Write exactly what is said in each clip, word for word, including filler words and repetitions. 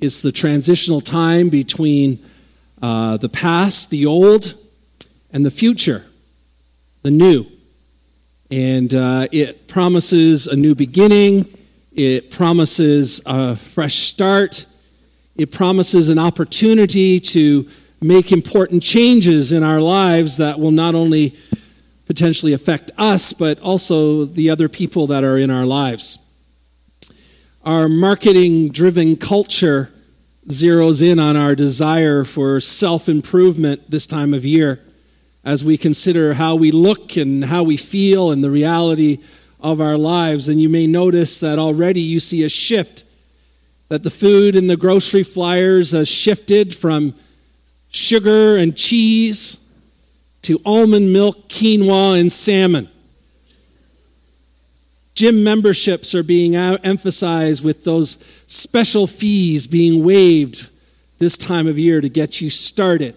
It's the transitional time between uh, the past, the old, and the future, the new. And uh, it promises a new beginning. It promises a fresh start. It promises an opportunity to make important changes in our lives that will not only potentially affect us, but also the other people that are in our lives. Our marketing-driven culture zeroes in on our desire for self-improvement this time of year as we consider how we look and how we feel and the reality of our lives. And you may notice that already you see a shift, that the food in the grocery flyers has shifted from sugar and cheese to almond milk, quinoa, and salmon. Gym memberships are being emphasized with those special fees being waived this time of year to get you started.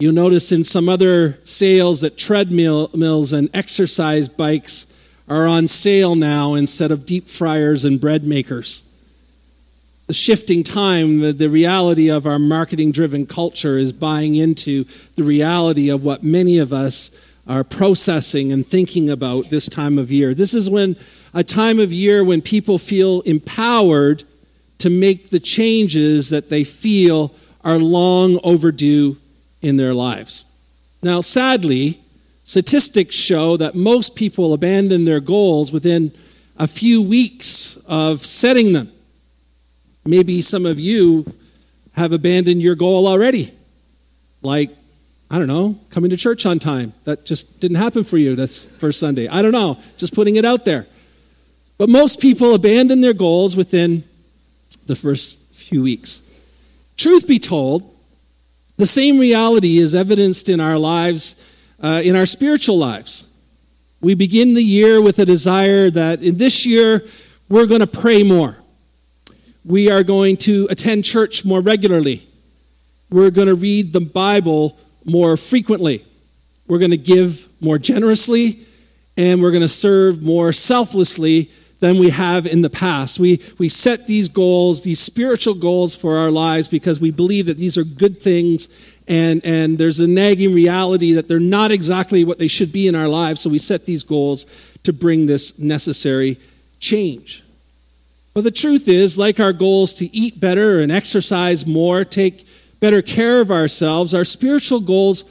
You'll notice in some other sales that treadmills and exercise bikes are on sale now instead of deep fryers and bread makers. The shifting time, the reality of our marketing-driven culture is buying into the reality of what many of us are processing and thinking about this time of year. This is when a time of year when people feel empowered to make the changes that they feel are long overdue in their lives. Now, sadly, statistics show that most people abandon their goals within a few weeks of setting them. Maybe some of you have abandoned your goal already. Like, I don't know, coming to church on time. That just didn't happen for you this first Sunday. I don't know, just putting it out there. But most people abandon their goals within the first few weeks. Truth be told, the same reality is evidenced in our lives, uh, in our spiritual lives. We begin the year with a desire that in this year, we're going to pray more. We are going to attend church more regularly. We're going to read the Bible more frequently. We're going to give more generously, and we're going to serve more selflessly than we have in the past. We we set these goals, these spiritual goals for our lives because we believe that these are good things, and, and there's a nagging reality that they're not exactly what they should be in our lives, so we set these goals to bring this necessary change. Well, the truth is, like our goals to eat better and exercise more, take better care of ourselves, our spiritual goals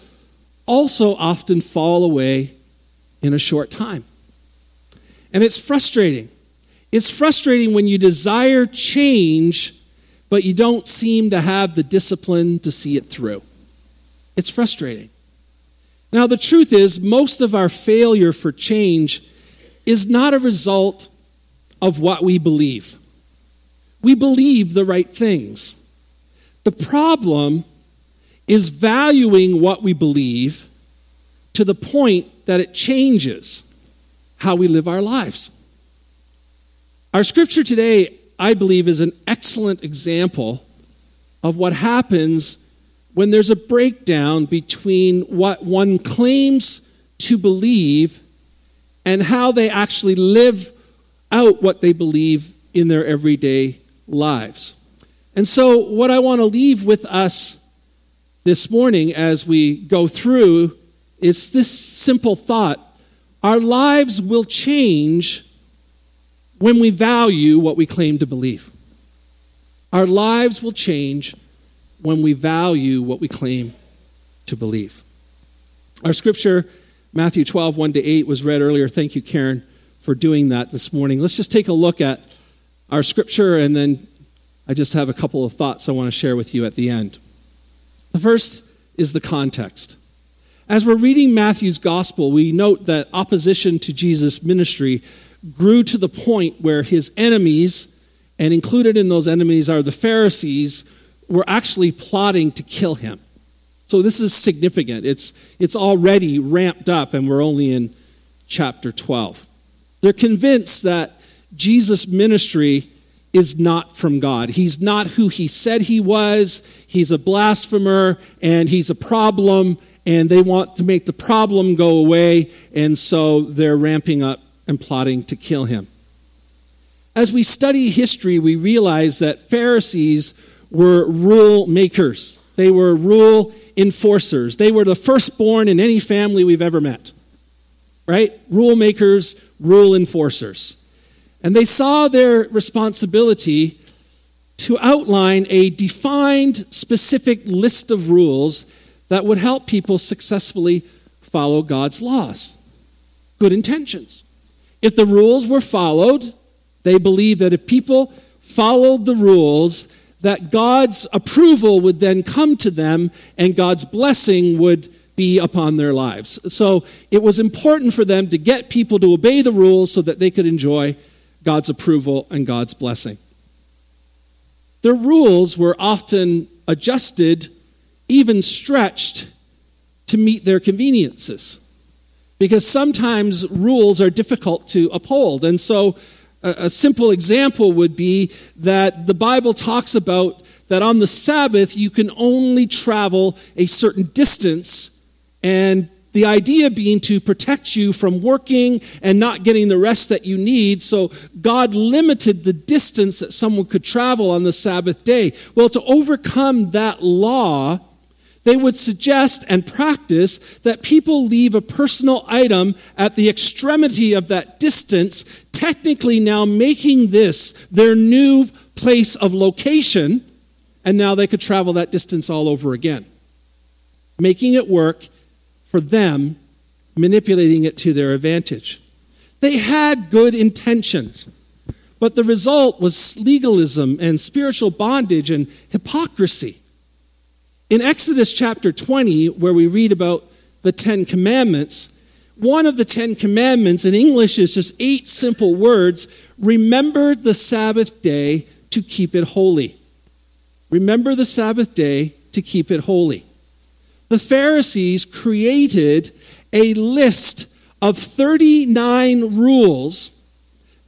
also often fall away in a short time. And it's frustrating. It's frustrating when you desire change, but you don't seem to have the discipline to see it through. It's frustrating. Now, the truth is, most of our failure for change is not a result of what we believe. We believe the right things. The problem is valuing what we believe to the point that it changes how we live our lives. Our scripture today, I believe, is an excellent example of what happens when there's a breakdown between what one claims to believe and how they actually live out what they believe in their everyday lives. And so what I want to leave with us this morning as we go through is this simple thought. Our lives will change when we value what we claim to believe. Our lives will change when we value what we claim to believe. Our scripture, Matthew twelve, one to eight, was read earlier. Thank you, Karen, for doing that this morning. Let's just take a look at our scripture, and then I just have a couple of thoughts I want to share with you at the end. The first is the context. As we're reading Matthew's gospel, we note that opposition to Jesus' ministry grew to the point where his enemies, and included in those enemies are the Pharisees, were actually plotting to kill him. So this is significant. It's, it's already ramped up, and we're only in chapter twelve. They're convinced that Jesus' ministry is not from God. He's not who he said he was. He's a blasphemer, and he's a problem, and they want to make the problem go away, and so they're ramping up and plotting to kill him. As we study history, we realize that Pharisees were rule makers. They were rule enforcers. They were the firstborn in any family we've ever met, right? Rule makers, rule enforcers. And they saw their responsibility to outline a defined, specific list of rules that would help people successfully follow God's laws. Good intentions. If the rules were followed, they believed that if people followed the rules, that God's approval would then come to them and God's blessing would be upon their lives. So it was important for them to get people to obey the rules so that they could enjoy God's approval and God's blessing. Their rules were often adjusted, even stretched, to meet their conveniences, because sometimes rules are difficult to uphold. And so a simple example would be that the Bible talks about that on the Sabbath you can only travel a certain distance, and the idea being to protect you from working and not getting the rest that you need. So God limited the distance that someone could travel on the Sabbath day. Well, to overcome that law, they would suggest and practice that people leave a personal item at the extremity of that distance, technically now making this their new place of location, and now they could travel that distance all over again, making it work for them, manipulating it to their advantage. They had good intentions, but the result was legalism and spiritual bondage and hypocrisy. In Exodus chapter twenty, where we read about the Ten Commandments, one of the Ten Commandments in English is just eight simple words: remember the Sabbath day to keep it holy. Remember the Sabbath day to keep it holy. The Pharisees created a list of thirty-nine rules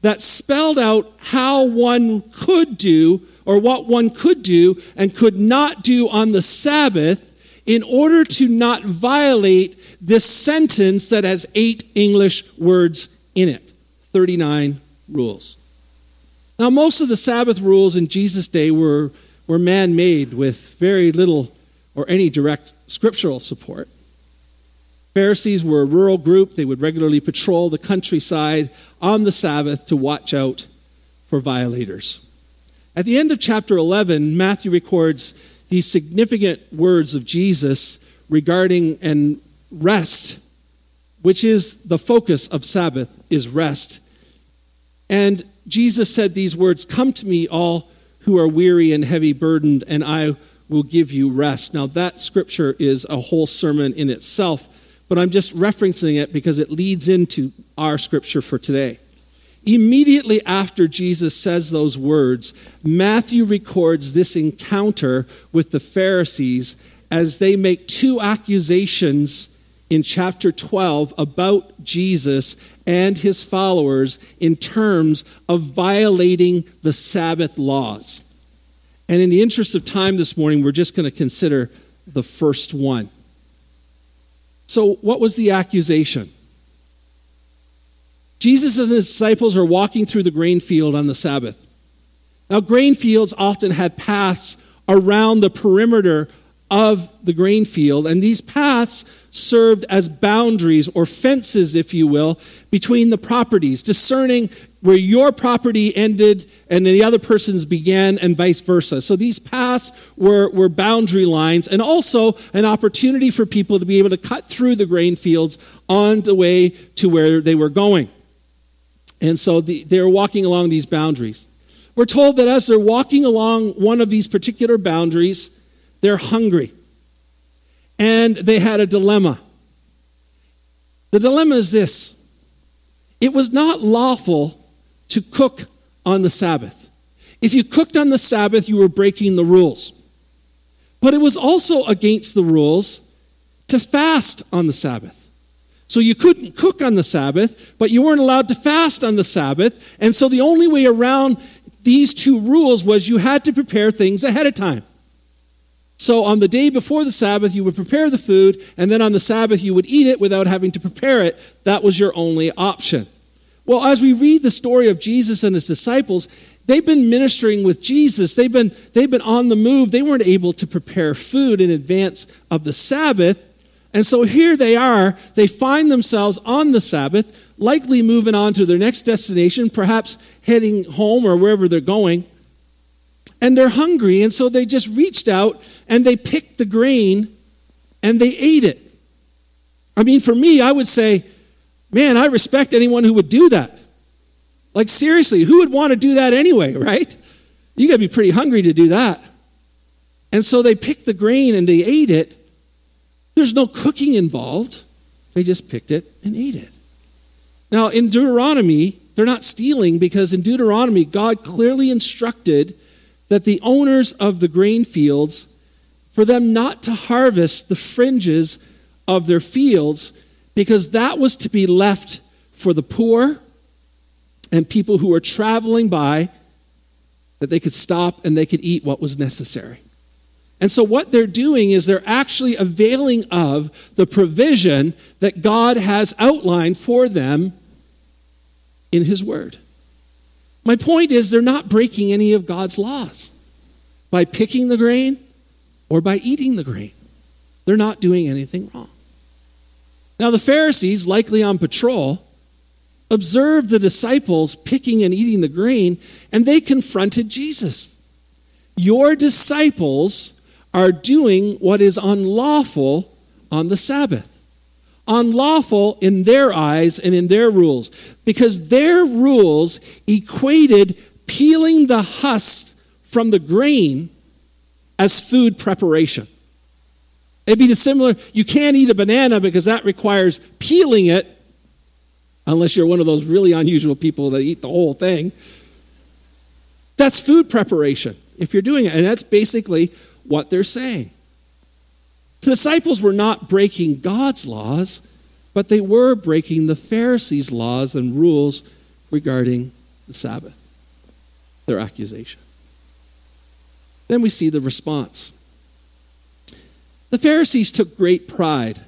that spelled out how one could do, or what one could do and could not do on the Sabbath, in order to not violate this sentence that has eight English words in it. thirty-nine rules. Now, most of the Sabbath rules in Jesus' day were, were man-made with very little or any direct scriptural support. Pharisees were a rural group. They would regularly patrol the countryside on the Sabbath to watch out for violators. At the end of chapter eleven, Matthew records these significant words of Jesus regarding and rest, which is the focus of Sabbath, is rest. And Jesus said these words, "Come to me, all who are weary and heavy burdened, and I will give you rest." Now, that scripture is a whole sermon in itself, but I'm just referencing it because it leads into our scripture for today. Immediately after Jesus says those words, Matthew records this encounter with the Pharisees as they make two accusations in chapter twelve about Jesus and his followers in terms of violating the Sabbath laws. And in the interest of time this morning, we're just going to consider the first one. So what was the accusation? Jesus and his disciples are walking through the grain field on the Sabbath. Now, grain fields often had paths around the perimeter of the grain field, and these paths served as boundaries or fences, if you will, between the properties, discerning where your property ended and the other person's began, and vice versa. So these paths were, were boundary lines, and also an opportunity for people to be able to cut through the grain fields on the way to where they were going. And so the, they were walking along these boundaries. We're told that as they're walking along one of these particular boundaries, they're hungry, and they had a dilemma. The dilemma is this: it was not lawful to cook on the Sabbath. If you cooked on the Sabbath, you were breaking the rules. But it was also against the rules to fast on the Sabbath. So you couldn't cook on the Sabbath, but you weren't allowed to fast on the Sabbath. And so the only way around these two rules was you had to prepare things ahead of time. So on the day before the Sabbath, you would prepare the food, and then on the Sabbath, you would eat it without having to prepare it. That was your only option. Well, as we read the story of Jesus and his disciples, they've been ministering with Jesus. They've been, they've been on the move. They weren't able to prepare food in advance of the Sabbath. And so here they are. They find themselves on the Sabbath, likely moving on to their next destination, perhaps heading home or wherever they're going. And they're hungry. And so they just reached out and they picked the grain and they ate it. I mean, for me, I would say, man, I respect anyone who would do that. Like, seriously, who would want to do that anyway, right? You got to be pretty hungry to do that. And so they picked the grain and they ate it. There's no cooking involved. They just picked it and ate it. Now, in Deuteronomy, they're not stealing because in Deuteronomy, God clearly instructed that the owners of the grain fields, for them not to harvest the fringes of their fields, because that was to be left for the poor and people who were traveling by, that they could stop and they could eat what was necessary. And so what they're doing is they're actually availing of the provision that God has outlined for them in his word. My point is they're not breaking any of God's laws by picking the grain or by eating the grain. They're not doing anything wrong. Now, the Pharisees, likely on patrol, observed the disciples picking and eating the grain, and they confronted Jesus. Your disciples are doing what is unlawful on the Sabbath. Unlawful in their eyes and in their rules, because their rules equated peeling the husk from the grain as food preparation. It'd be similar, you can't eat a banana because that requires peeling it, unless you're one of those really unusual people that eat the whole thing. That's food preparation if you're doing it. And that's basically what they're saying. The disciples were not breaking God's laws, but they were breaking the Pharisees' laws and rules regarding the Sabbath, their accusation. Then we see the response. The Pharisees took great pride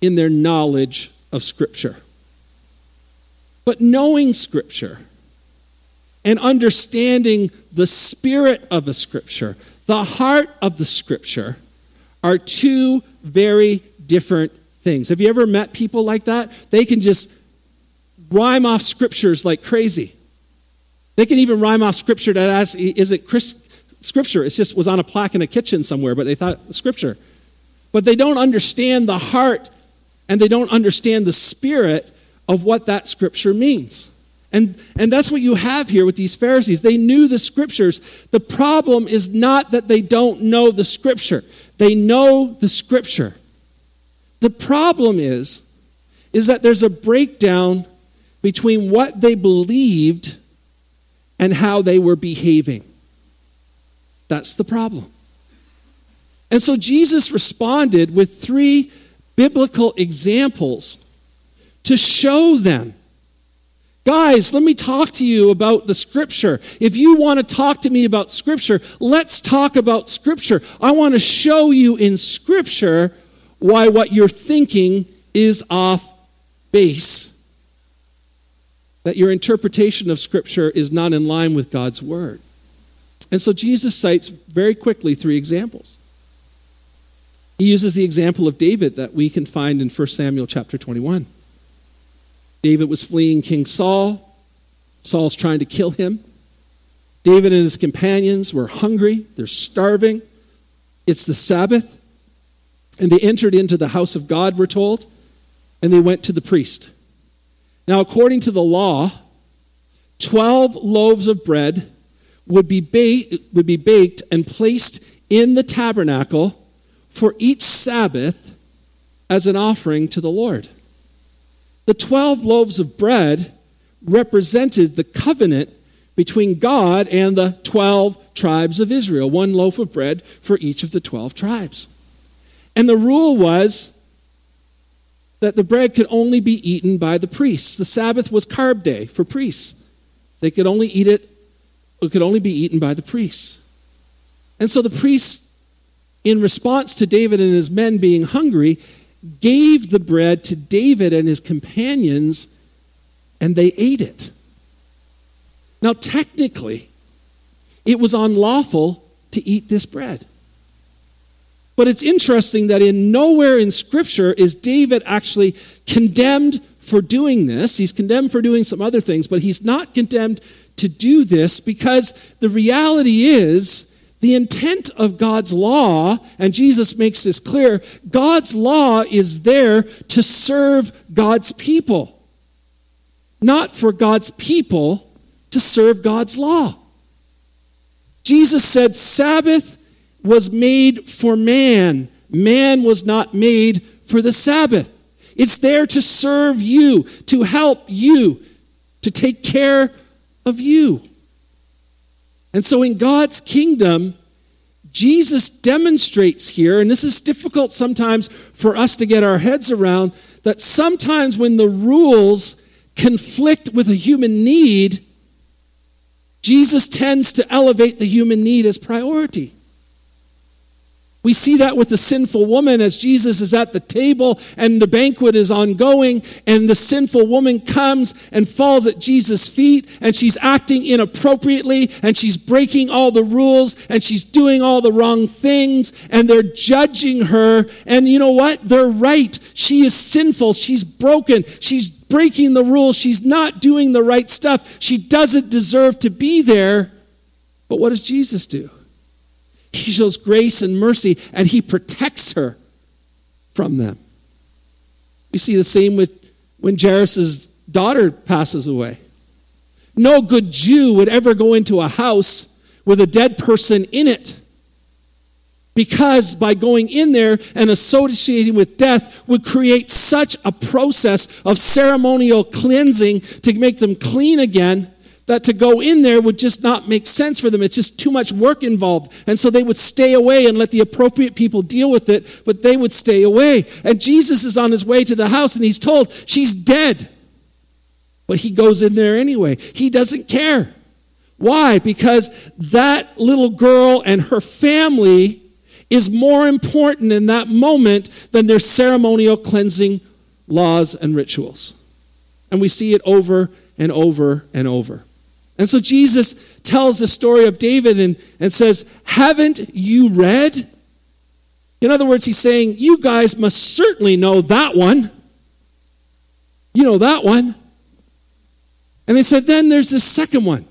in their knowledge of Scripture. But knowing Scripture and understanding the spirit of the Scripture, the heart of the Scripture, are two very different things. Have you ever met people like that? They can just rhyme off Scriptures like crazy. They can even rhyme off Scripture that isn't Christian. Scripture. It just was on a plaque in a kitchen somewhere, but they thought Scripture. But they don't understand the heart and they don't understand the spirit of what that Scripture means. And, and that's what you have here with these Pharisees. They knew the Scriptures. The problem is not that they don't know the Scripture. They know the Scripture. The problem is, is that there's a breakdown between what they believed and how they were behaving. That's the problem. And so Jesus responded with three biblical examples to show them, guys, let me talk to you about the Scripture. If you want to talk to me about Scripture, let's talk about Scripture. I want to show you in Scripture why what you're thinking is off base, that your interpretation of Scripture is not in line with God's word. And so Jesus cites very quickly three examples. He uses the example of David that we can find in First Samuel chapter twenty-one. David was fleeing King Saul. Saul's trying to kill him. David and his companions were hungry. They're starving. It's the Sabbath. And they entered into the house of God, we're told, and they went to the priest. Now, according to the law, twelve loaves of bread would be, ba- would be baked and placed in the tabernacle for each Sabbath as an offering to the Lord. The twelve loaves of bread represented the covenant between God and the twelve tribes of Israel, one loaf of bread for each of the twelve tribes. And the rule was that the bread could only be eaten by the priests. The Sabbath was carb day for priests. They could only eat it It could only be eaten by the priests. And so the priests, in response to David and his men being hungry, gave the bread to David and his companions and they ate it. Now, technically, it was unlawful to eat this bread. But it's interesting that in nowhere in Scripture is David actually condemned for doing this. He's condemned for doing some other things, but he's not condemned to do this, because the reality is the intent of God's law, and Jesus makes this clear, God's law is there to serve God's people, not for God's people to serve God's law. Jesus said Sabbath was made for man. Man was not made for the Sabbath. It's there to serve you, to help you, to take care of you. And so in God's kingdom, Jesus demonstrates here, and this is difficult sometimes for us to get our heads around, that sometimes when the rules conflict with a human need, Jesus tends to elevate the human need as priority. We see that with the sinful woman as Jesus is at the table and the banquet is ongoing, and the sinful woman comes and falls at Jesus' feet, and she's acting inappropriately, and she's breaking all the rules, and she's doing all the wrong things, and they're judging her. And you know what? They're right. She is sinful. She's broken. She's breaking the rules. She's not doing the right stuff. She doesn't deserve to be there. But what does Jesus do? He shows grace and mercy, and he protects her from them. You see the same with when Jairus' daughter passes away. No good Jew would ever go into a house with a dead person in it, because by going in there and associating with death would create such a process of ceremonial cleansing to make them clean again, that to go in there would just not make sense for them. It's just too much work involved. And so they would stay away and let the appropriate people deal with it, but they would stay away. And Jesus is on his way to the house, and he's told she's dead. But he goes in there anyway. He doesn't care. Why? Because that little girl and her family is more important in that moment than their ceremonial cleansing laws and rituals. And we see it over and over and over. And so Jesus tells the story of David and, and says, haven't you read? In other words, he's saying, you guys must certainly know that one. You know that one. And they said, then there's this second one.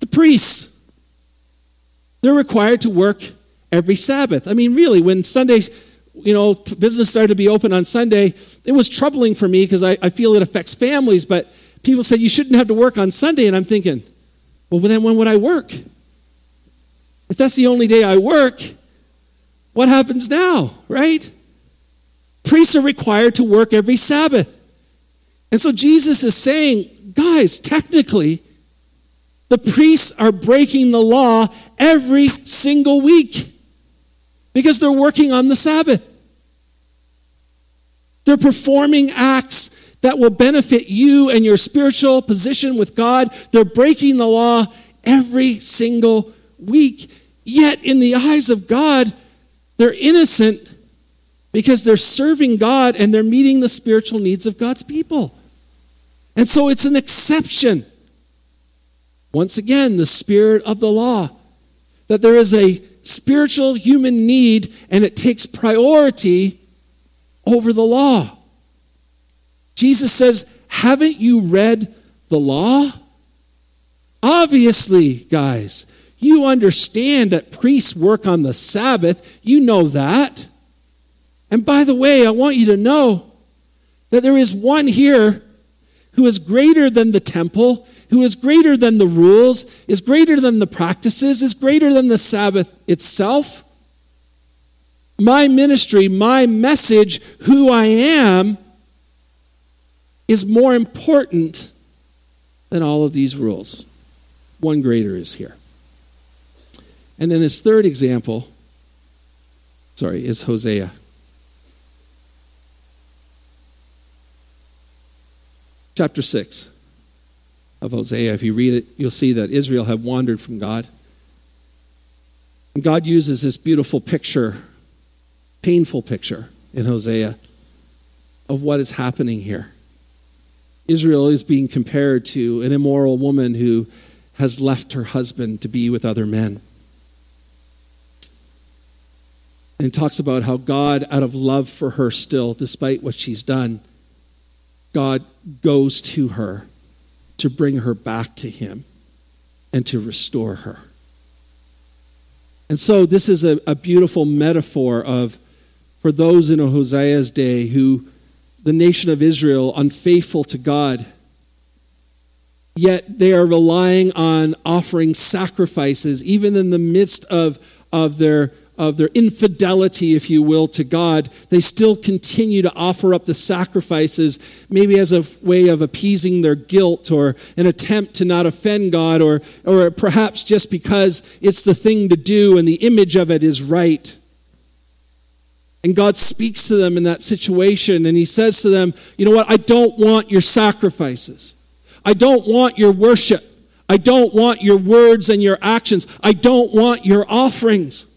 The priests, they're required to work every Sabbath. I mean, really, when Sunday, you know, business started to be open on Sunday, it was troubling for me because I, I feel it affects families, but people said, you shouldn't have to work on Sunday. And I'm thinking, well, then when would I work? If that's the only day I work, what happens now, right? Priests are required to work every Sabbath. And so Jesus is saying, guys, technically, the priests are breaking the law every single week, because they're working on the Sabbath. They're performing acts that will benefit you and your spiritual position with God. They're breaking the law every single week. Yet, in the eyes of God, they're innocent because they're serving God and they're meeting the spiritual needs of God's people. And so it's an exception. Once again, the spirit of the law, that there is a spiritual human need, and it takes priority over the law. Jesus says, haven't you read the law? Obviously, guys, you understand that priests work on the Sabbath. You know that. And by the way, I want you to know that there is one here who is greater than the temple, who is greater than the rules, is greater than the practices, is greater than the Sabbath itself. My ministry, my message, who I am, is more important than all of these rules. One greater is here. And then his third example, sorry, is Hosea. Chapter six. Of Hosea. If you read it, you'll see that Israel had wandered from God. And God uses this beautiful picture, painful picture in Hosea of what is happening here. Israel is being compared to an immoral woman who has left her husband to be with other men. And it talks about how God, out of love for her still, despite what she's done, God goes to her to bring her back to him and to restore her. And so this is a, a beautiful metaphor of, for those in Hosea's day who, the nation of Israel, unfaithful to God, yet they are relying on offering sacrifices, even in the midst of, of their of their infidelity, if you will, to God. They still continue to offer up the sacrifices, maybe as a way of appeasing their guilt or an attempt to not offend God, or, or perhaps just because it's the thing to do and the image of it is right. And God speaks to them in that situation, and he says to them, you know what, I don't want your sacrifices. I don't want your worship. I don't want your words and your actions. I don't want your offerings.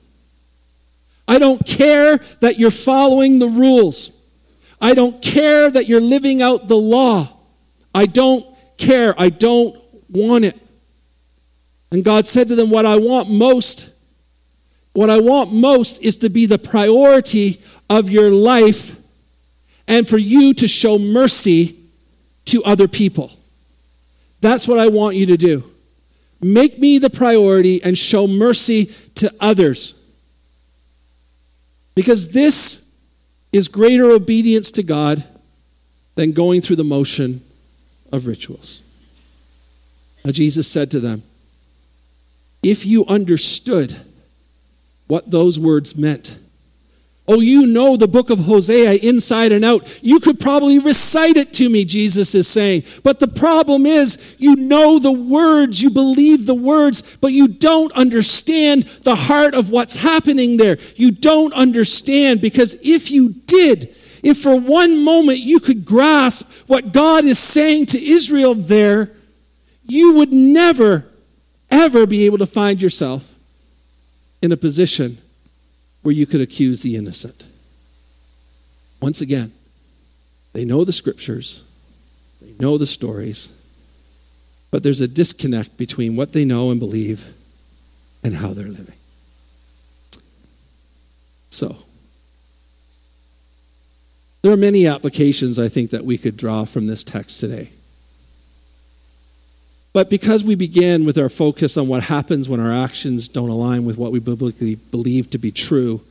I don't care that you're following the rules. I don't care that you're living out the law. I don't care. I don't want it. And God said to them, what I want most, what I want most is to be the priority of your life and for you to show mercy to other people. That's what I want you to do. Make me the priority and show mercy to others. Because this is greater obedience to God than going through the motion of rituals. Now Jesus said to them, if you understood what those words meant, oh, you know the book of Hosea inside and out, you could probably recite it to me, Jesus is saying. But the problem is, you know the words, you believe the words, but you don't understand the heart of what's happening there. You don't understand, because if you did, if for one moment you could grasp what God is saying to Israel there, you would never, ever be able to find yourself in a position where you could accuse the innocent. Once again, they know the scriptures, they know the stories, but there's a disconnect between what they know and believe and how they're living. So, there are many applications, I think, that we could draw from this text today. But because we began with our focus on what happens when our actions don't align with what we biblically believe to be true,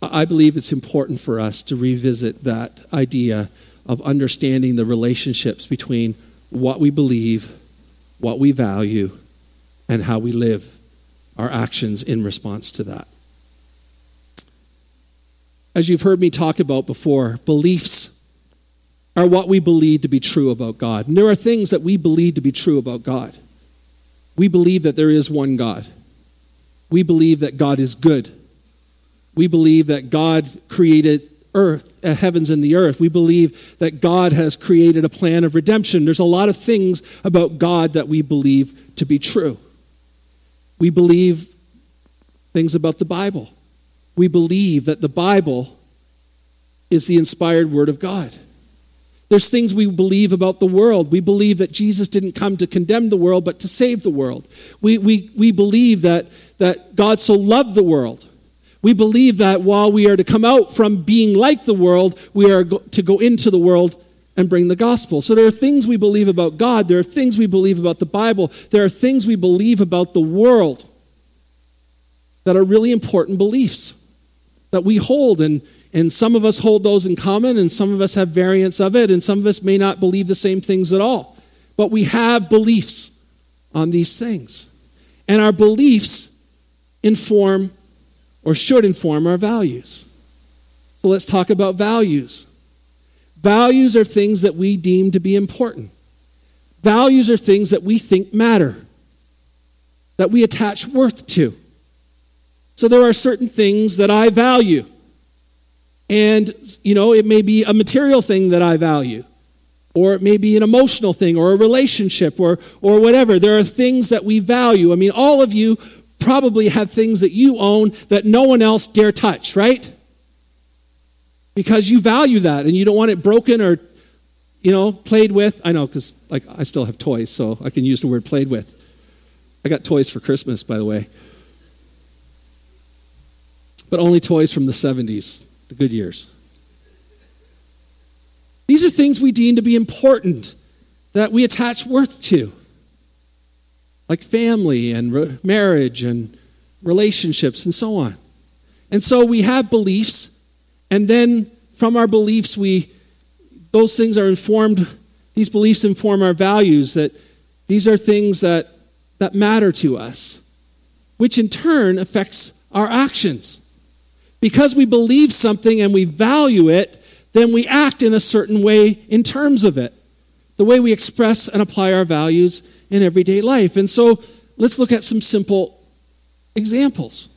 I believe it's important for us to revisit that idea of understanding the relationships between what we believe, what we value, and how we live our actions in response to that. As you've heard me talk about before, beliefs are what we believe to be true about God. And there are things that we believe to be true about God. We believe that there is one God. We believe that God is good. We believe that God created earth, uh, heavens and the earth. We believe that God has created a plan of redemption. There's a lot of things about God that we believe to be true. We believe things about the Bible. We believe that the Bible is the inspired word of God. There's things we believe about the world. We believe that Jesus didn't come to condemn the world, but to save the world. We we we believe that, that God so loved the world. We believe that while we are to come out from being like the world, we are go- to go into the world and bring the gospel. So there are things we believe about God. There are things we believe about the Bible. There are things we believe about the world that are really important beliefs that we hold, and And some of us hold those in common, and some of us have variants of it, and some of us may not believe the same things at all. But we have beliefs on these things. And our beliefs inform, or should inform, our values. So let's talk about values. Values are things that we deem to be important. Values are things that we think matter, that we attach worth to. So there are certain things that I value. And, you know, it may be a material thing that I value, or it may be an emotional thing, or a relationship, or or whatever. There are things that we value. I mean, all of you probably have things that you own that no one else dare touch, right? Because you value that, and you don't want it broken or you know, played with. I know, because like I still have toys, so I can use the word played with. I got toys for Christmas, by the way. But only toys from the seventies, the good years. These are things we deem to be important, that we attach worth to, like family and re- marriage and relationships and so on. And so we have beliefs, and then from our beliefs, we those things are informed, these beliefs inform our values, that these are things that, that matter to us, which in turn affects our actions. Because we believe something and we value it, then we act in a certain way in terms of it, the way we express and apply our values in everyday life. And so let's look at some simple examples.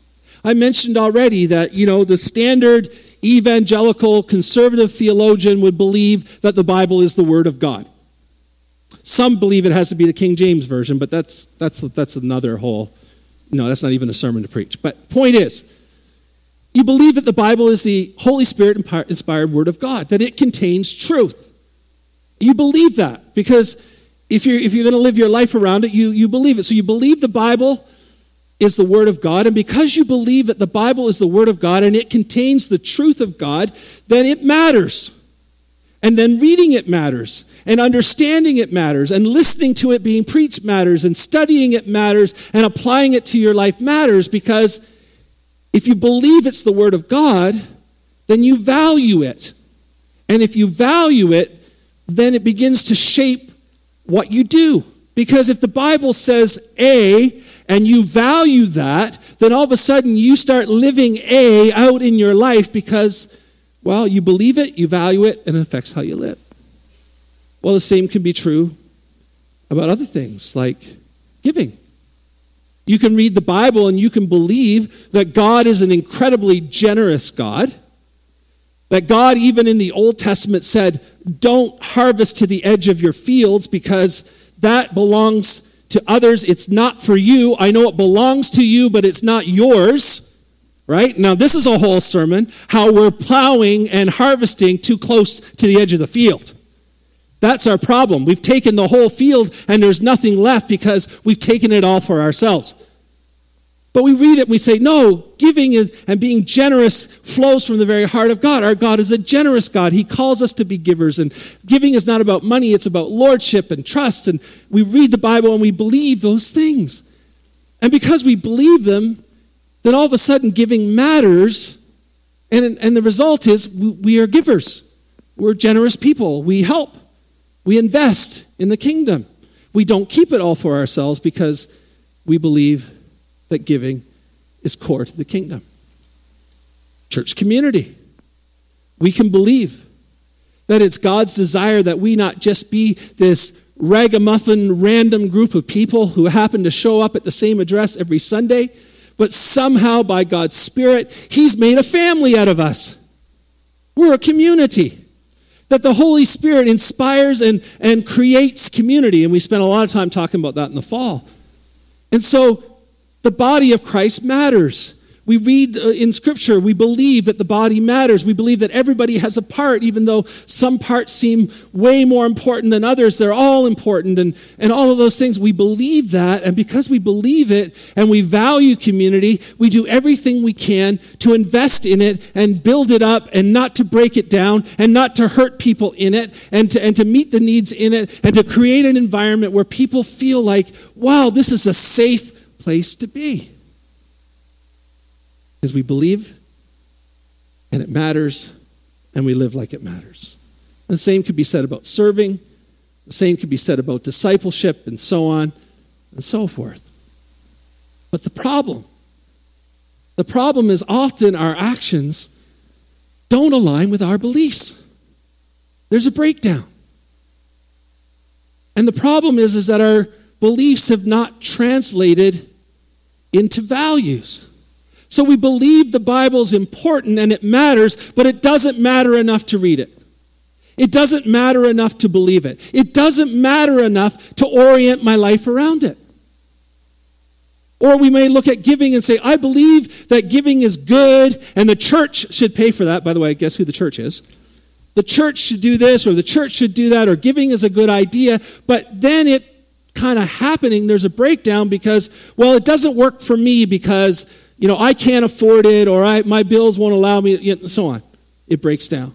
I mentioned already that, you know, the standard evangelical conservative theologian would believe that the Bible is the Word of God. Some believe it has to be the King James Version, but that's that's that's another whole, no, that's not even a sermon to preach. But point is, you believe that the Bible is the Holy Spirit-inspired Word of God, that it contains truth. You believe that because if you're, if you're going to live your life around it, you, you believe it. So you believe the Bible is the Word of God, and because you believe that the Bible is the Word of God and it contains the truth of God, then it matters. And then reading it matters, and understanding it matters, and listening to it being preached matters, and studying it matters, and applying it to your life matters, because if you believe it's the Word of God, then you value it. And if you value it, then it begins to shape what you do. Because if the Bible says A, and you value that, then all of a sudden you start living A out in your life because, well, you believe it, you value it, and it affects how you live. Well, the same can be true about other things, like giving. You can read the Bible and you can believe that God is an incredibly generous God, that God, even in the Old Testament, said, don't harvest to the edge of your fields because that belongs to others. It's not for you. I know it belongs to you, but it's not yours, right? Now, this is a whole sermon, how we're plowing and harvesting too close to the edge of the field. That's our problem. We've taken the whole field, and there's nothing left because we've taken it all for ourselves. But we read it and we say, no, giving is, and being generous flows from the very heart of God. Our God is a generous God. He calls us to be givers. And giving is not about money. It's about lordship and trust. And we read the Bible and we believe those things. And because we believe them, then all of a sudden giving matters. And, and the result is we, we are givers. We're generous people. We help. We invest in the kingdom. We don't keep it all for ourselves because we believe that giving is core to the kingdom. Church community. We can believe that it's God's desire that we not just be this ragamuffin, random group of people who happen to show up at the same address every Sunday, but somehow by God's Spirit, He's made a family out of us. We're a community. That the Holy Spirit inspires and, and creates community, and we spent a lot of time talking about that in the fall. And so, the body of Christ matters. We read in Scripture, we believe that the body matters. We believe that everybody has a part, even though some parts seem way more important than others. They're all important, and, and all of those things. We believe that, and because we believe it and we value community, we do everything we can to invest in it and build it up and not to break it down and not to hurt people in it and to, and to meet the needs in it and to create an environment where people feel like, wow, this is a safe place to be, because we believe and it matters and we live like it matters. And the same could be said about serving, the same could be said about discipleship and so on and so forth. But the problem, the problem is often our actions don't align with our beliefs. There's a breakdown. And the problem is, is that our beliefs have not translated into values. So we believe the Bible's important and it matters, but it doesn't matter enough to read it. It doesn't matter enough to believe it. It doesn't matter enough to orient my life around it. Or we may look at giving and say, I believe that giving is good and the church should pay for that. By the way, guess who the church is? the church should do this or the church should do that or giving is a good idea, but then it kind of happening, there's a breakdown because, well, it doesn't work for me because, you know, I can't afford it or I, my bills won't allow me, you know, and so on. It breaks down.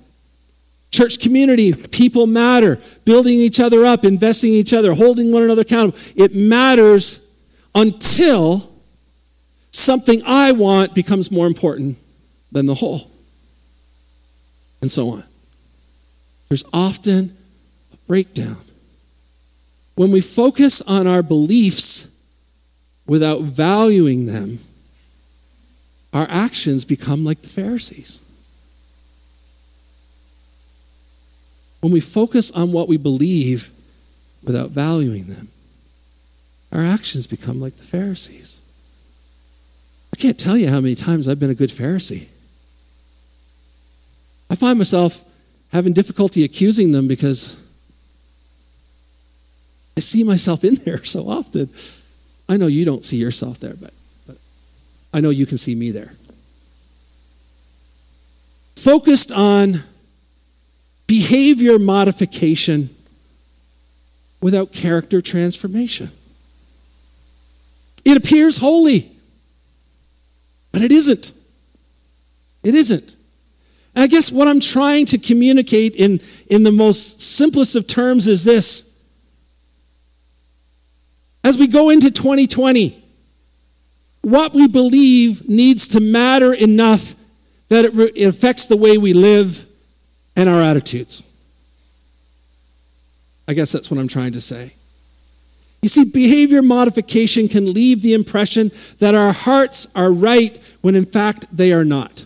Church community, people matter. Building each other up, investing in each other, holding one another accountable. It matters until something I want becomes more important than the whole. And so on. There's often a breakdown. When we focus on our beliefs without valuing them, our actions become like the Pharisees. When we focus on what we believe without valuing them, our actions become like the Pharisees. I can't tell you how many times I've been a good Pharisee. I find myself having difficulty accusing them because I see myself in there so often. I know you don't see yourself there, but, but I know you can see me there. Focused on behavior modification without character transformation. It appears holy, but it isn't. It isn't. And I guess what I'm trying to communicate in, in the most simplest of terms is this. As we go into twenty twenty, what we believe needs to matter enough that it, re- it affects the way we live and our attitudes. I guess that's what I'm trying to say. You see, behavior modification can leave the impression that our hearts are right when in fact they are not.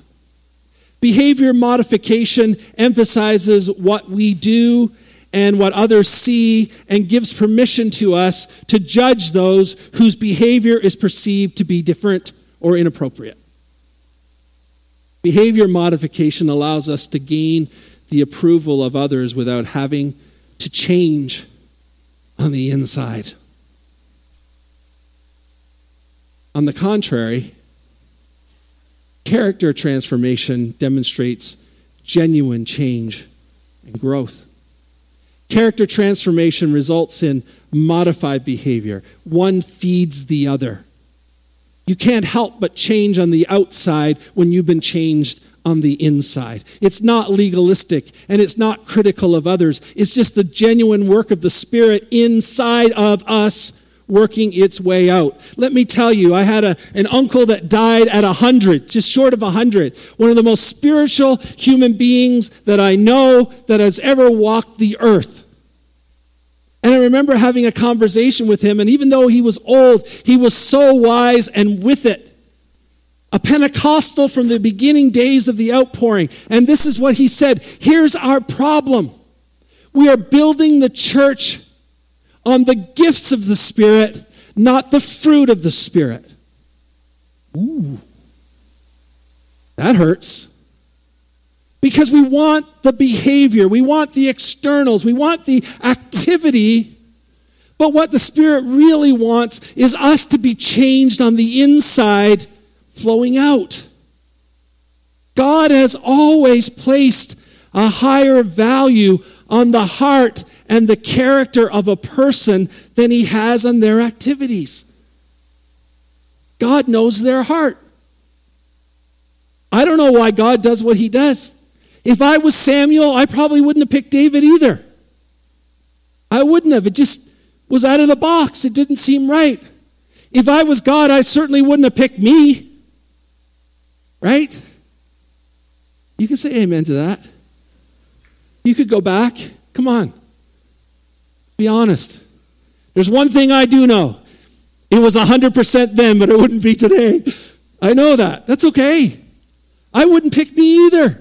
Behavior modification emphasizes what we do and what others see and gives permission to us to judge those whose behavior is perceived to be different or inappropriate. Behavior modification allows us to gain the approval of others without having to change on the inside. On the contrary, character transformation demonstrates genuine change and growth. Character transformation results in modified behavior. One feeds the other. You can't help but change on the outside when you've been changed on the inside. It's not legalistic and it's not critical of others. It's just the genuine work of the Spirit inside of us working its way out. Let me tell you, I had a, an uncle that died at one hundred, just short of one hundred. One of the most spiritual human beings that I know that has ever walked the earth. And I remember having a conversation with him, and even though he was old, he was so wise and with it. A Pentecostal from the beginning days of the outpouring. And this is what he said. Here's our problem. We are building the church on the gifts of the Spirit, not the fruit of the Spirit. Ooh, that hurts. Because we want the behavior, we want the externals, we want the activity, but what the Spirit really wants is us to be changed on the inside, flowing out. God has always placed a higher value on the heart and the character of a person than he has on their activities. God knows their heart. I don't know why God does what he does. If I was Samuel, I probably wouldn't have picked David either. I wouldn't have. It just was out of the box. It didn't seem right. If I was God, I certainly wouldn't have picked me. Right? You can say amen to that. You could go back. Come on. Be honest. There's one thing I do know. It was one hundred percent then, but it wouldn't be today. I know that. That's okay. I wouldn't pick me either.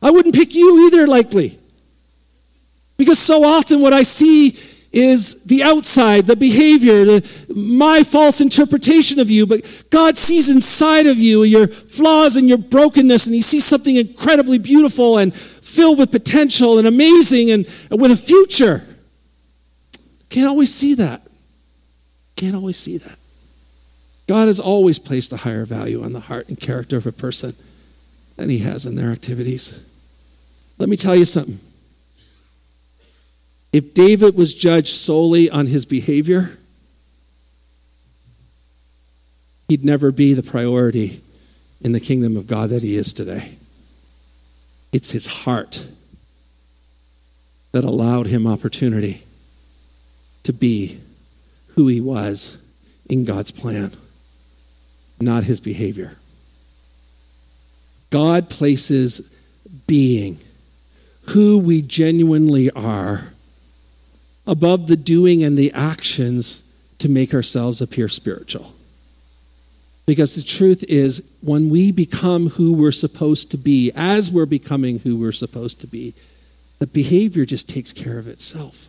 I wouldn't pick you either, likely. Because so often what I see is the outside, the behavior, the, my false interpretation of you. But God sees inside of you your flaws and your brokenness, and he sees something incredibly beautiful and filled with potential and amazing and, and with a future. Can't always see that. Can't always see that. God has always placed a higher value on the heart and character of a person than he has in their activities. Let me tell you something. If David was judged solely on his behavior, he'd never be the priority in the kingdom of God that he is today. It's his heart that allowed him opportunity to be who he was in God's plan, not his behavior. God places being, who we genuinely are, above the doing and the actions to make ourselves appear spiritual. Because the truth is, when we become who we're supposed to be, as we're becoming who we're supposed to be, the behavior just takes care of itself.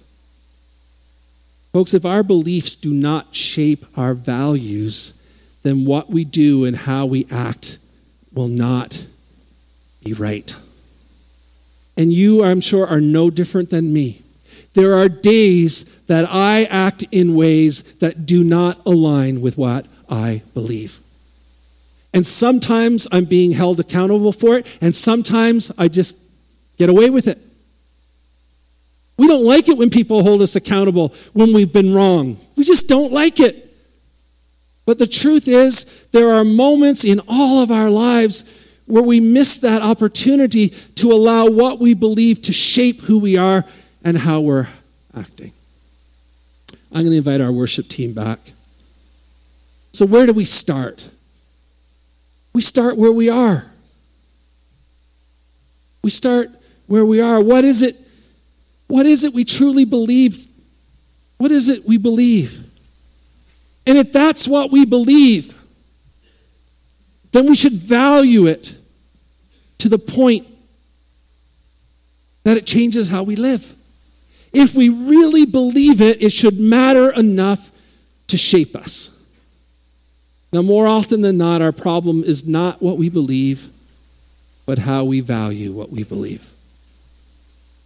Folks, if our beliefs do not shape our values, then what we do and how we act will not be right. And you, I'm sure, are no different than me. There are days that I act in ways that do not align with what I believe. And sometimes I'm being held accountable for it, and sometimes I just get away with it. We don't like it when people hold us accountable when we've been wrong. We just don't like it. But the truth is, there are moments in all of our lives where we miss that opportunity to allow what we believe to shape who we are and how we're acting. I'm going to invite our worship team back. So where do we start? We start where we are. We start where we are. What is it? What is it we truly believe? What is it we believe? And if that's what we believe, then we should value it to the point that it changes how we live. If we really believe it, it should matter enough to shape us. Now, more often than not, our problem is not what we believe, but how we value what we believe.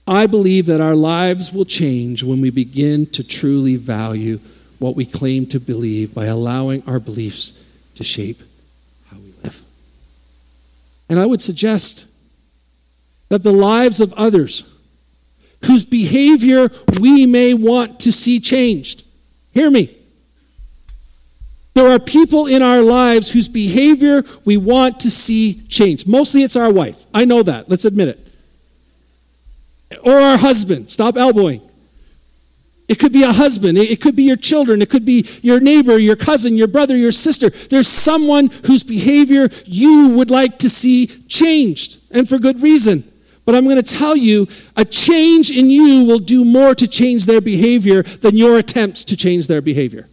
I believe that our lives will change when we begin to truly value what we claim to believe by allowing our beliefs to shape how we live. And I would suggest that the lives of others whose behavior we may want to see changed, hear me, there are people in our lives whose behavior we want to see change. Mostly it's our wife. I know that. Let's admit it. Or our husband. Stop elbowing. It could be a husband. It could be your children. It could be your neighbor, your cousin, your brother, your sister. There's someone whose behavior you would like to see changed, and for good reason. But I'm going to tell you, a change in you will do more to change their behavior than your attempts to change their behavior.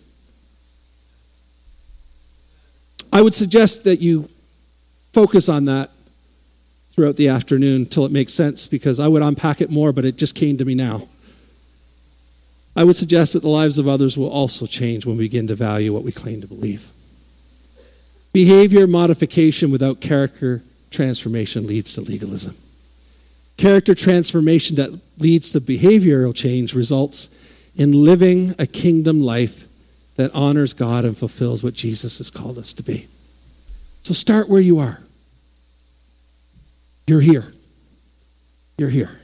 I would suggest that you focus on that throughout the afternoon till it makes sense, because I would unpack it more, but it just came to me now. I would suggest that the lives of others will also change when we begin to value what we claim to believe. Behavior modification without character transformation leads to legalism. Character transformation that leads to behavioral change results in living a kingdom life that honors God and fulfills what Jesus has called us to be. So start where you are. You're here. You're here.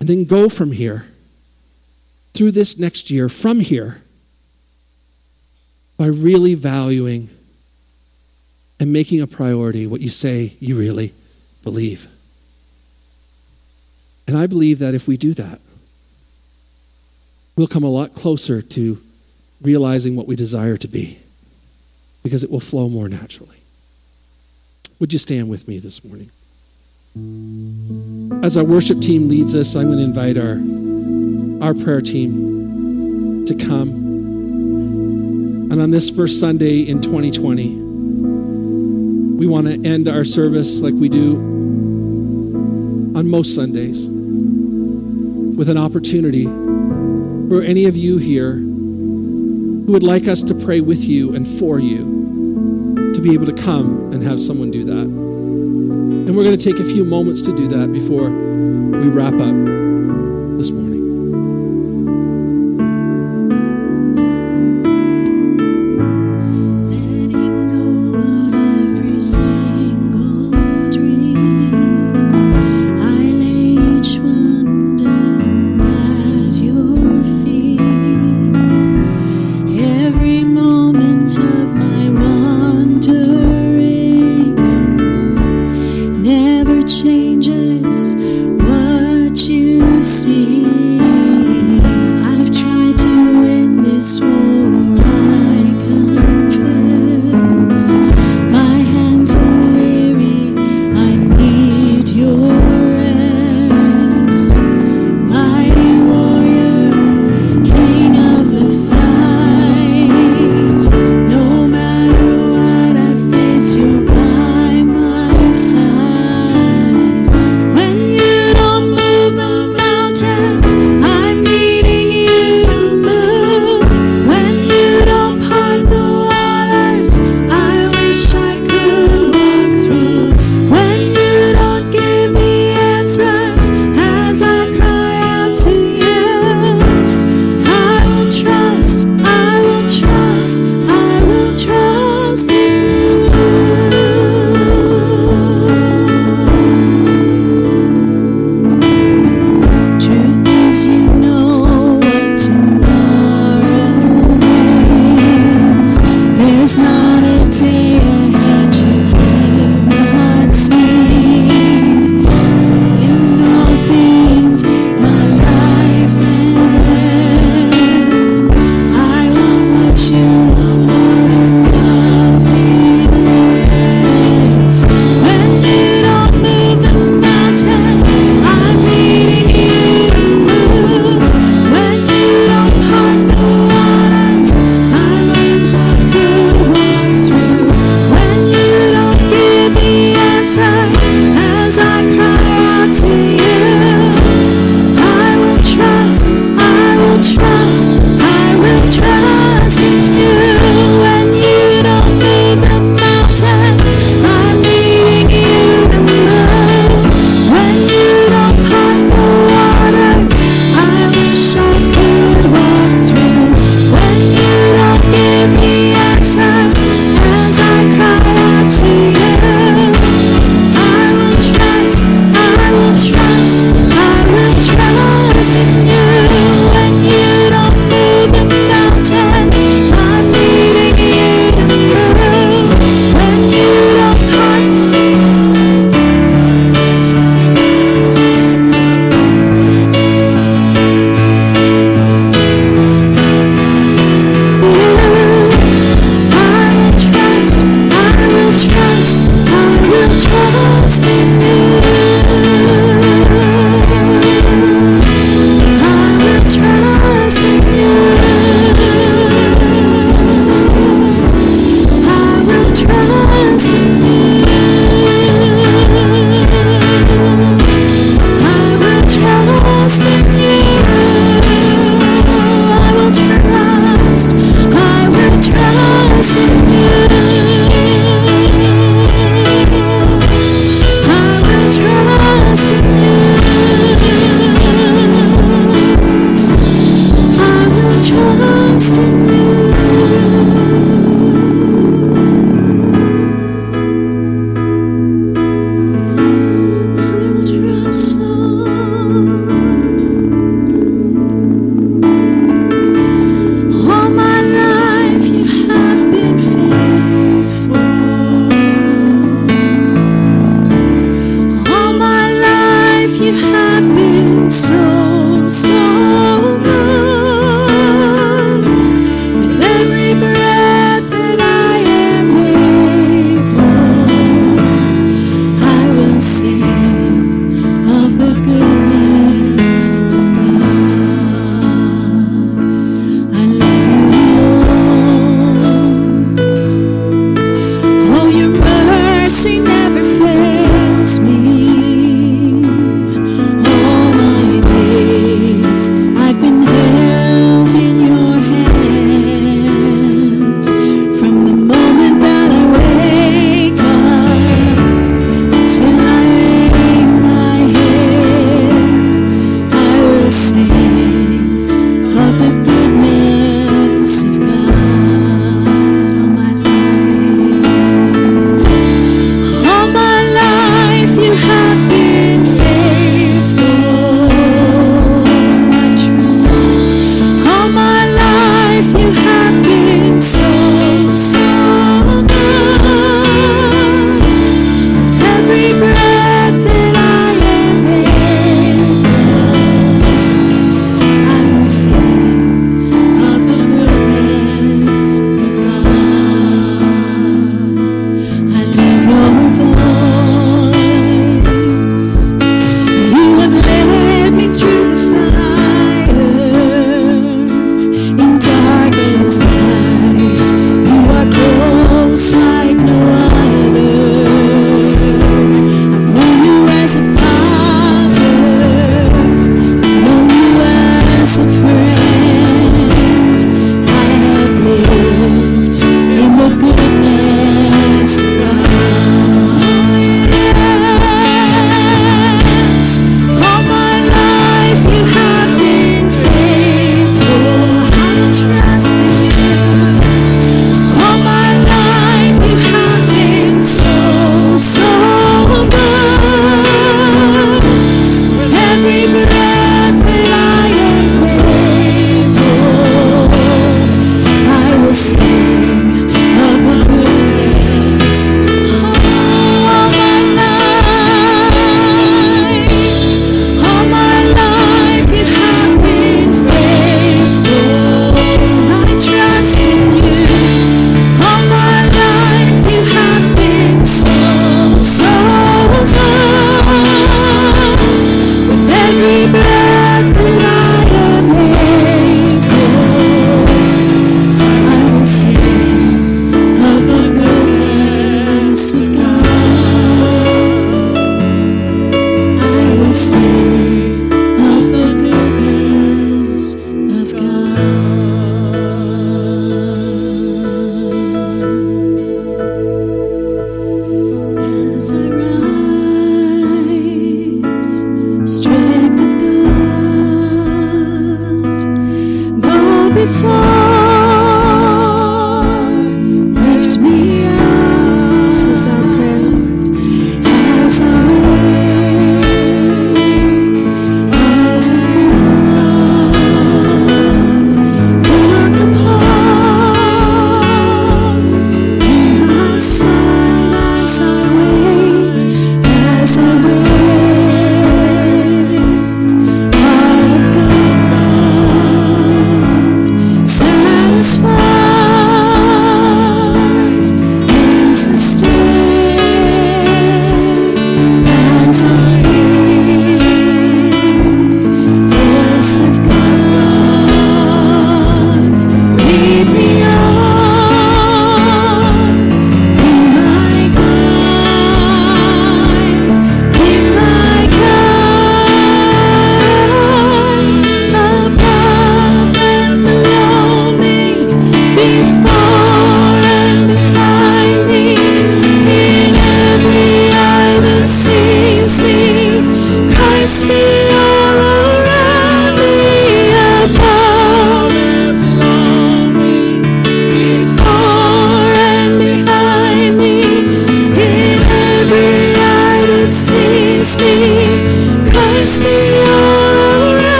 And then go from here through this next year, from here, by really valuing and making a priority what you say you really believe. And I believe that if we do that, we'll come a lot closer to realizing what we desire to be, because it will flow more naturally. Would you stand with me this morning? As our worship team leads us, I'm going to invite our, our prayer team to come. And on this first Sunday in twenty twenty, we want to end our service like we do on most Sundays, with an opportunity for any of you here who would like us to pray with you and for you to be able to come and have someone do that. And we're going to take a few moments to do that before we wrap up this morning. Letting go of every single dream. I through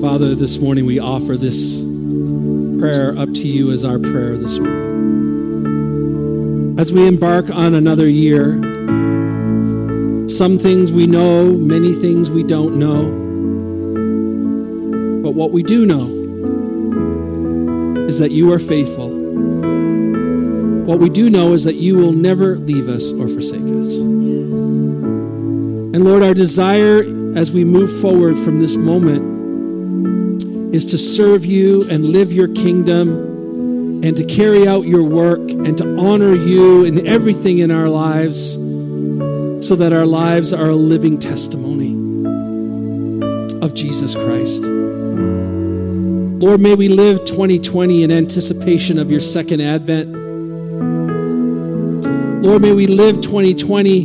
Father, this morning we offer this prayer up to you as our prayer this morning. As we embark on another year, some things we know, many things we don't know. But what we do know is that you are faithful. What we do know is that you will never leave us or forsake us. Yes. And Lord, our desire as we move forward from this moment is to serve you and live your kingdom and to carry out your work and to honor you in everything in our lives so that our lives are a living testimony of Jesus Christ. Lord, may we live twenty twenty in anticipation of your second advent. Lord, may we live twenty twenty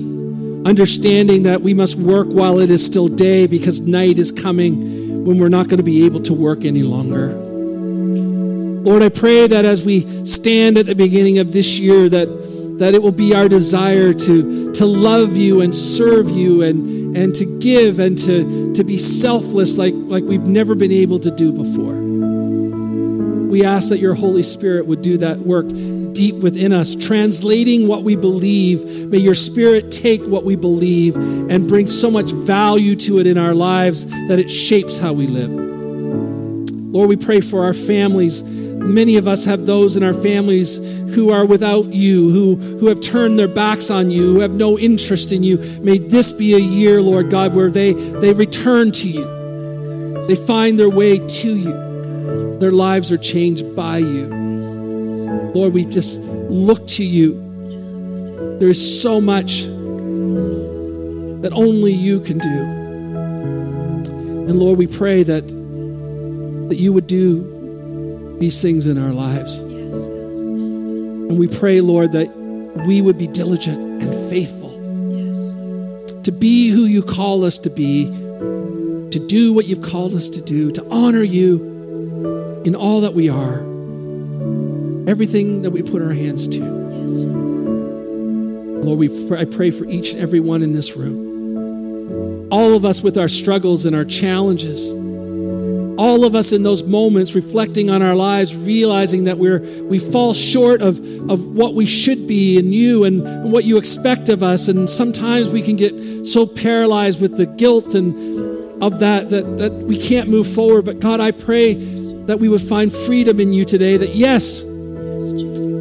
understanding that we must work while it is still day because night is coming when we're not going to be able to work any longer. Lord, I pray that as we stand at the beginning of this year, that, that it will be our desire to, to love you and serve you and, and to give and to, to be selfless like, like we've never been able to do before. We ask that your Holy Spirit would do that work deep within us, translating what we believe. May your Spirit take what we believe and bring so much value to it in our lives that it shapes how we live. Lord, we pray for our families. Many of us have those in our families who are without you, who, who have turned their backs on you, who have no interest in you. May this be a year, Lord God, where they, they return to you. They find their way to you. Their lives are changed by you. Lord, we just look to you. There is so much that only you can do. And Lord, we pray that, that you would do these things in our lives. And we pray, Lord, that we would be diligent and faithful to be who you call us to be, to do what you've called us to do, to honor you in all that we are. Everything that we put our hands to. Lord, we pray, I pray for each and every one in this room. All of us with our struggles and our challenges. All of us in those moments reflecting on our lives, realizing that we're we fall short of, of what we should be in you and, and what you expect of us. And sometimes we can get so paralyzed with the guilt and of that that, that we can't move forward. But God, I pray that we would find freedom in you today, that yes,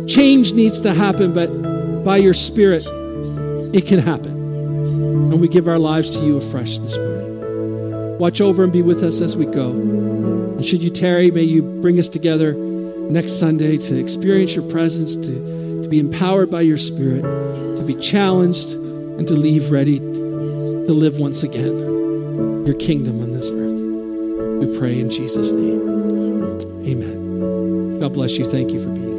change needs to happen, but by your Spirit, it can happen. And we give our lives to you afresh this morning. Watch over and be with us as we go. And should you tarry, may you bring us together next Sunday to experience your presence, to, to be empowered by your Spirit, to be challenged, and to leave ready to live once again your kingdom on this earth. We pray in Jesus' name. Amen. God bless you. Thank you for being here.